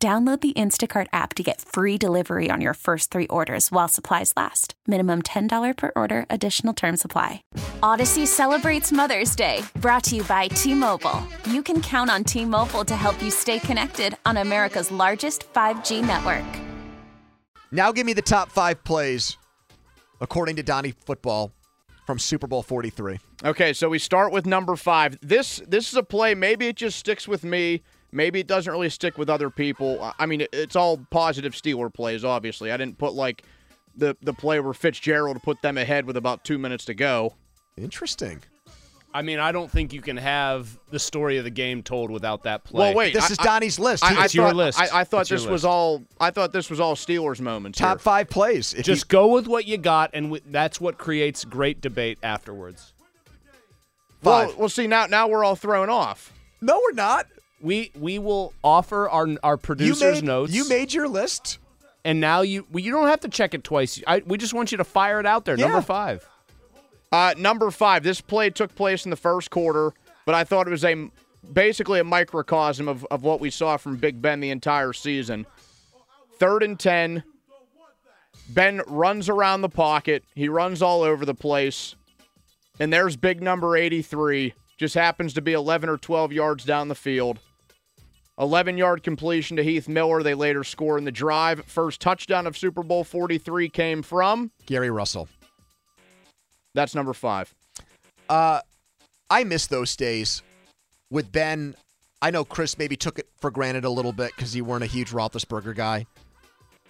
Download the Instacart app to get free delivery on your first three orders while supplies last. Minimum $10 per order. Additional terms apply. Odyssey celebrates Mother's Day, brought to you by T-Mobile. You can count on T-Mobile to help you stay connected on America's largest 5G network. Now give me the top five plays, according to Donnie Football, from Super Bowl 43. Okay, so we start with number 5. This is a play, maybe it just sticks with me. Maybe it doesn't really stick with other people. I mean, it's all positive Steeler plays, obviously. I didn't put, like, the play where Fitzgerald put them ahead with about 2 minutes to go. Interesting. I mean, I don't think you can have the story of the game told without that play. Well, wait. This is Donnie's list. It's your list. I thought this was all Steelers moments. Top five plays. Just go with what you got, and that's what creates great debate afterwards. Five. Well, see, now we're all thrown off. No, we're not. We will offer our producers' notes. You made your list, and now you don't have to check it twice. We just want you to fire it out there. Yeah. Number five. This play took place in the first quarter, but I thought it was basically a microcosm of what we saw from Big Ben the entire season. 3rd and 10. Ben runs around the pocket. He runs all over the place, and there's big number 83. Just happens to be 11 or 12 yards down the field. 11-yard completion to Heath Miller. They later score in the drive. First touchdown of Super Bowl 43 came from Gary Russell. That's number 5. I miss those days with Ben. I know Chris maybe took it for granted a little bit because you weren't a huge Roethlisberger guy.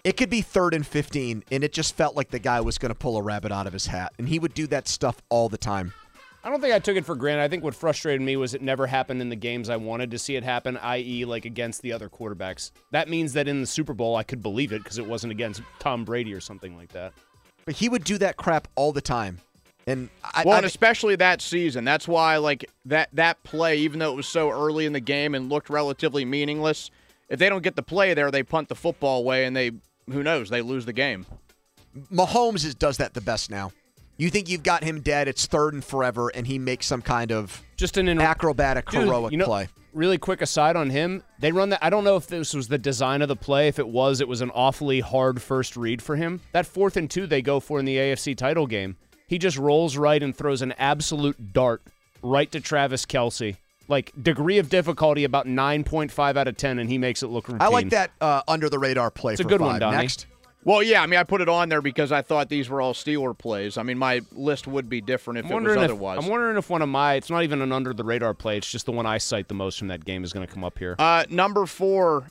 It could be 3rd and 15, and it just felt like the guy was going to pull a rabbit out of his hat, and he would do that stuff all the time. I don't think I took it for granted. I think what frustrated me was it never happened in the games I wanted to see it happen, i.e. like against the other quarterbacks. That means that in the Super Bowl I could believe it because it wasn't against Tom Brady or something like that. But he would do that crap all the time. And especially that season. That's why like that play, even though it was so early in the game and looked relatively meaningless, if they don't get the play there, they punt the football away and who knows, they lose the game. Mahomes does that the best now. You think you've got him dead, it's 3rd and forever, and he makes some kind of acrobatic, heroic play. Really quick aside on him, they run that. I don't know if this was the design of the play. If it was an awfully hard first read for him. That 4th and 2 they go for in the AFC title game. He just rolls right and throws an absolute dart right to Travis Kelce. Like, degree of difficulty about 9.5 out of 10, and he makes it look routine. I like that under-the-radar play. It's a good 5. One, Donnie. Next. Well, yeah, I mean, I put it on there because I thought these were all Steeler plays. I mean, my list would be different if it was otherwise. I'm wondering if one of my – it's not even an under-the-radar play. It's just the one I cite the most from that game is going to come up here. Number 4,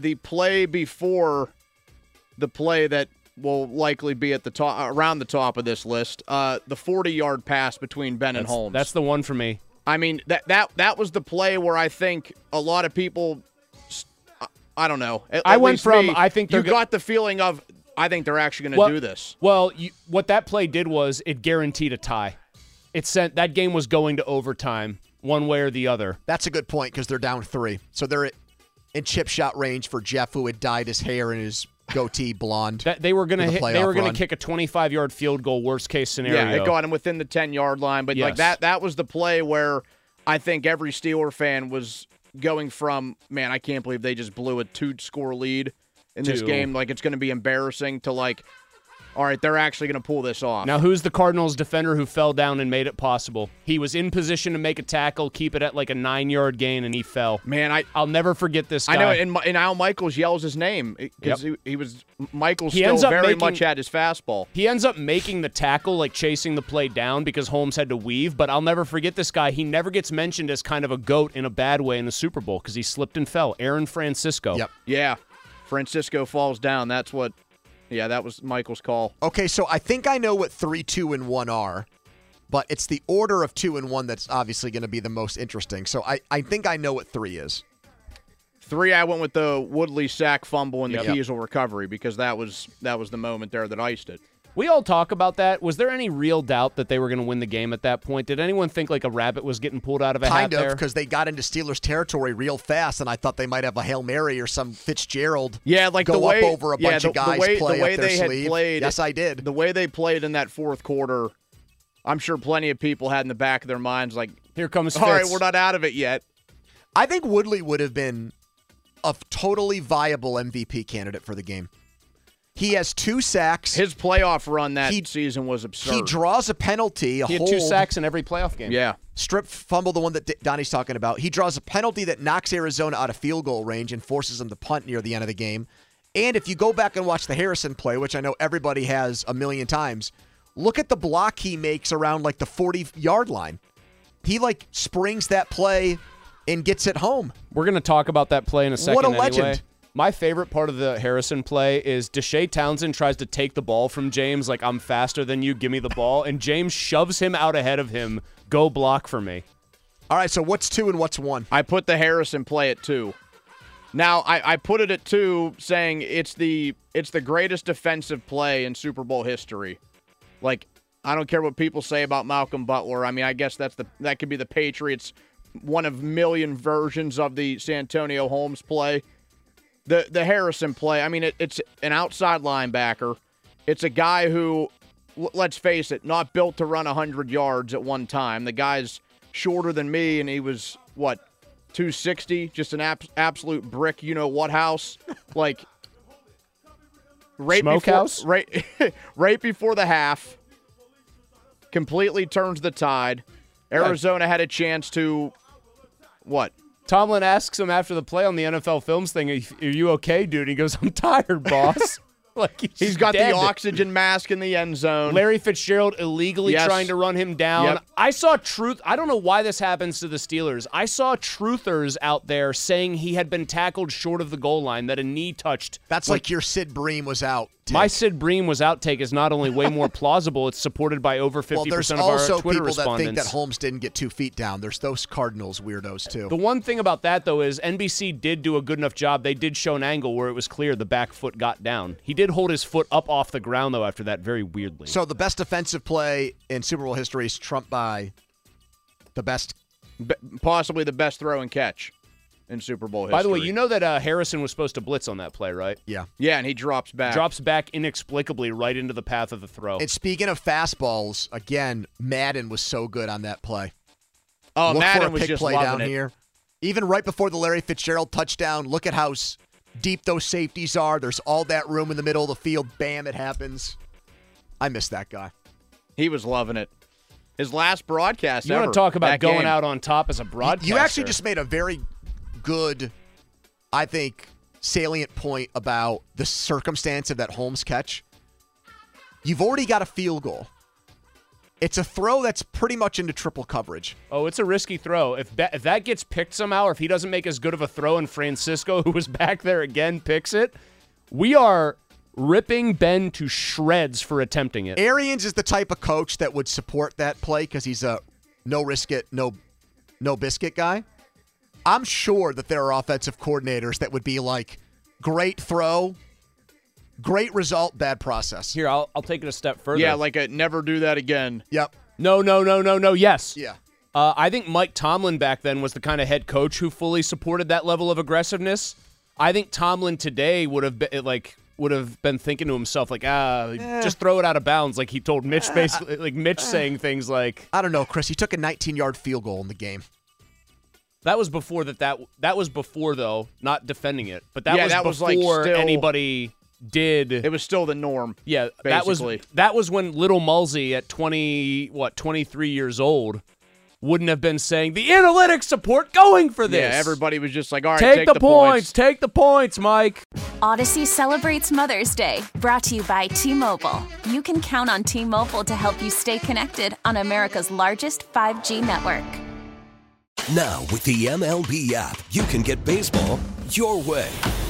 the play before the play that will likely be at the top, around the top of this list, the 40-yard pass between Ben and Holmes. That's the one for me. I mean, that was the play where I think a lot of people – I don't know. I got the feeling of, I think they're actually going to do this. Well, what that play did was it guaranteed a tie. It sent that game was going to overtime one way or the other. That's a good point because they're down 3. So they're in chip shot range for Jeff, who had dyed his hair and his goatee blonde. They were going to kick a 25-yard field goal, worst case scenario. Yeah, it got him within the 10-yard line. But yes. that was the play where I think every Steeler fan was – going from, man, I can't believe they just blew a 2-score lead in this game. Like, it's going to be embarrassing to, like, all right, they're actually going to pull this off. Now, who's the Cardinals defender who fell down and made it possible? He was in position to make a tackle, keep it at, like, a 9-yard gain, and he fell. Man, I'll never forget this guy. I know, and Al Michaels yells his name because Michaels still very much had his fastball. He ends up making the tackle, like, chasing the play down because Holmes had to weave, but I'll never forget this guy. He never gets mentioned as kind of a goat in a bad way in the Super Bowl because he slipped and fell. Aaron Francisco. Yep. Yeah. Francisco falls down. That's what... Yeah, that was Michael's call. Okay, so I think I know what 3, 2, and 1 are, but it's the order of 2 and 1 that's obviously going to be the most interesting. So I think I know what 3 is. Three, I went with the Woodley sack fumble and the Keisel recovery because that was the moment there that iced it. We all talk about that. Was there any real doubt that they were going to win the game at that point? Did anyone think like a rabbit was getting pulled out of a hat there? Kind of, because they got into Steelers territory real fast, and I thought they might have a Hail Mary or some Fitzgerald go up over a bunch of guys, play up their sleeve. Yes, I did. The way they played in that fourth quarter, I'm sure plenty of people had in the back of their minds like, here comes Fitz. All right, we're not out of it yet. I think Woodley would have been a totally viable MVP candidate for the game. He has two sacks. His playoff run that season was absurd. He draws a penalty. He had two sacks in every playoff game. Yeah. Strip fumble, the one that Donnie's talking about. He draws a penalty that knocks Arizona out of field goal range and forces them to punt near the end of the game. And if you go back and watch the Harrison play, which I know everybody has a million times, look at the block he makes around like the 40-yard line. He like springs that play and gets it home. We're going to talk about that play in a second. What a legend. Anyway. My favorite part of the Harrison play is DeShea Townsend tries to take the ball from James, like, I'm faster than you, give me the ball, and James shoves him out ahead of him, go block for me. All right, so what's 2 and what's 1? I put the Harrison play at 2. Now, I put it at 2 saying it's the greatest defensive play in Super Bowl history. Like, I don't care what people say about Malcolm Butler. I mean, I guess that could be the Patriots, one of million versions of the Santonio Holmes play. The Harrison play, I mean, it's an outside linebacker. It's a guy who, let's face it, not built to run 100 yards at one time. The guy's shorter than me, and he was, 260? Just an absolute brick, house? Like, Smokehouse? Right before the half, completely turns the tide. Arizona had a chance to, Tomlin asks him after the play on the NFL Films thing, are you okay, dude? He goes, I'm tired, boss. Like he's got the oxygen mask in the end zone. Larry Fitzgerald illegally trying to run him down. Yep. I saw I don't know why this happens to the Steelers. I saw truthers out there saying he had been tackled short of the goal line, that a knee touched. That's like your Sid Bream was out. My Sid Bream was out take is not only way more plausible, it's supported by over 50% of our Twitter respondents. Well, there's also people that think that Holmes didn't get 2 feet down. There's those Cardinals weirdos, too. The one thing about that, though, is NBC did do a good enough job. They did show an angle where it was clear the back foot got down. He did hold his foot up off the ground, though, after that very weirdly. So the best defensive play in Super Bowl history is trumped by the best, possibly the best throw and catch in Super Bowl history. By the way, you know that Harrison was supposed to blitz on that play, right? Yeah. Yeah, and he drops back. Drops back inexplicably right into the path of the throw. And speaking of fastballs, again, Madden was so good on that play. Oh, Madden was just loving it. Look for a pick play down here. Even right before the Larry Fitzgerald touchdown, look at how deep those safeties are. There's all that room in the middle of the field. Bam, it happens. I miss that guy. He was loving it. His last broadcast ever. You want to talk about going out on top as a broadcaster. You actually just made a very good, I think, salient point about the circumstance of that Holmes catch. You've already got a field goal. It's a throw that's pretty much into triple coverage. Oh, it's a risky throw. If that gets picked somehow, or if he doesn't make as good of a throw and Francisco, who was back there again, picks it, we are ripping Ben to shreds for attempting it. Arians is the type of coach that would support that play because he's a no-risk-it, no-biscuit guy. I'm sure that there are offensive coordinators that would be like, great throw, great result, bad process. Here, I'll take it a step further. Yeah, like a never do that again. Yep. No, yes. Yeah. I think Mike Tomlin back then was the kind of head coach who fully supported that level of aggressiveness. I think Tomlin today would have been thinking to himself, like, just throw it out of bounds, like he told Mitch, basically, like Mitch saying things like, I don't know, Chris, he took a 19-yard field goal in the game. That was before that was before, though, not defending it. But that was before anybody did. It was still the norm. Yeah, basically. That was when Little Mulsey at 23 years old wouldn't have been saying the analytics support going for this. Yeah, everybody was just like, all right, take the points, Mike. Odyssey celebrates Mother's Day, brought to you by T-Mobile. You can count on T-Mobile to help you stay connected on America's largest 5G network. Now, with the MLB app, you can get baseball your way.